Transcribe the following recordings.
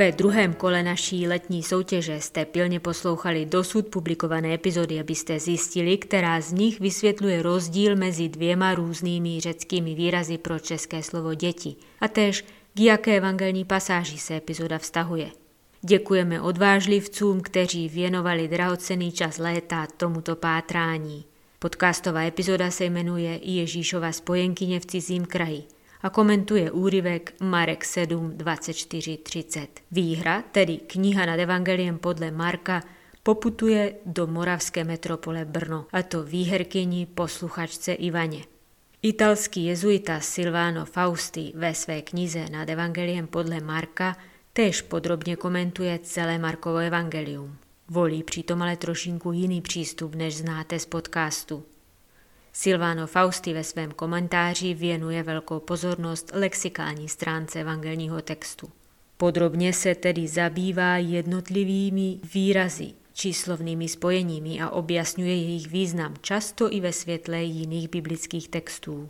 Ve druhém kole naší letní soutěže jste pilně poslouchali dosud publikované epizody, abyste zjistili, která z nich vysvětluje rozdíl mezi dvěma různými řeckými výrazy pro české slovo děti a též k jaké evangelní pasáži se epizoda vztahuje. Děkujeme odvážlivcům, kteří věnovali drahocenný čas léta tomuto pátrání. Podcastová epizoda se jmenuje Ježíšova spojenkyně v cizím kraji a komentuje úryvek Marek 7, 24, 30. Výhra, tedy kniha nad evangeliem podle Marka, poputuje do moravské metropole Brno, a to výherkyni posluchačce Ivaně. Italský jezuita Silvano Fausti ve své knize nad evangeliem podle Marka též podrobně komentuje celé Markovo evangelium. Volí přitom ale trošinku jiný přístup, než znáte z podcastu. Silvano Fausti ve svém komentáři věnuje velkou pozornost lexikální stránce evangelního textu. Podrobně se tedy zabývá jednotlivými výrazy, číslovnými spojeními a objasňuje jejich význam často i ve světle jiných biblických textů.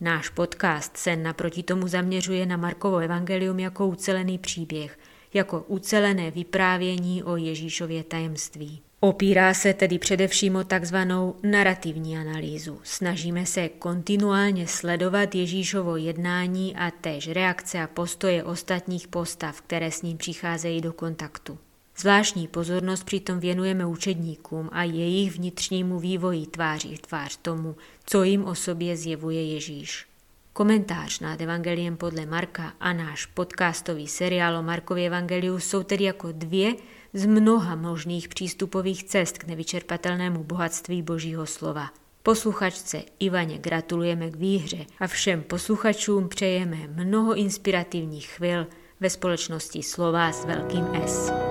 Náš podcast se naproti tomu zaměřuje na Markovo evangelium jako ucelený příběh, jako ucelené vyprávění o Ježíšově tajemství. Opírá se tedy především o takzvanou narativní analýzu. Snažíme se kontinuálně sledovat Ježíšovo jednání a též reakce a postoje ostatních postav, které s ním přicházejí do kontaktu. Zvláštní pozornost přitom věnujeme učedníkům a jejich vnitřnímu vývoji tváří v tvář tomu, co jim o sobě zjevuje Ježíš. Komentář nad evangeliem podle Marka a náš podcastový seriál o Markově evangeliu jsou tedy jako dvě z mnoha možných přístupových cest k nevyčerpatelnému bohatství Božího slova. Posluchačce Ivaně gratulujeme k výhře a všem posluchačům přejeme mnoho inspirativních chvil ve společnosti Slova s velkým S.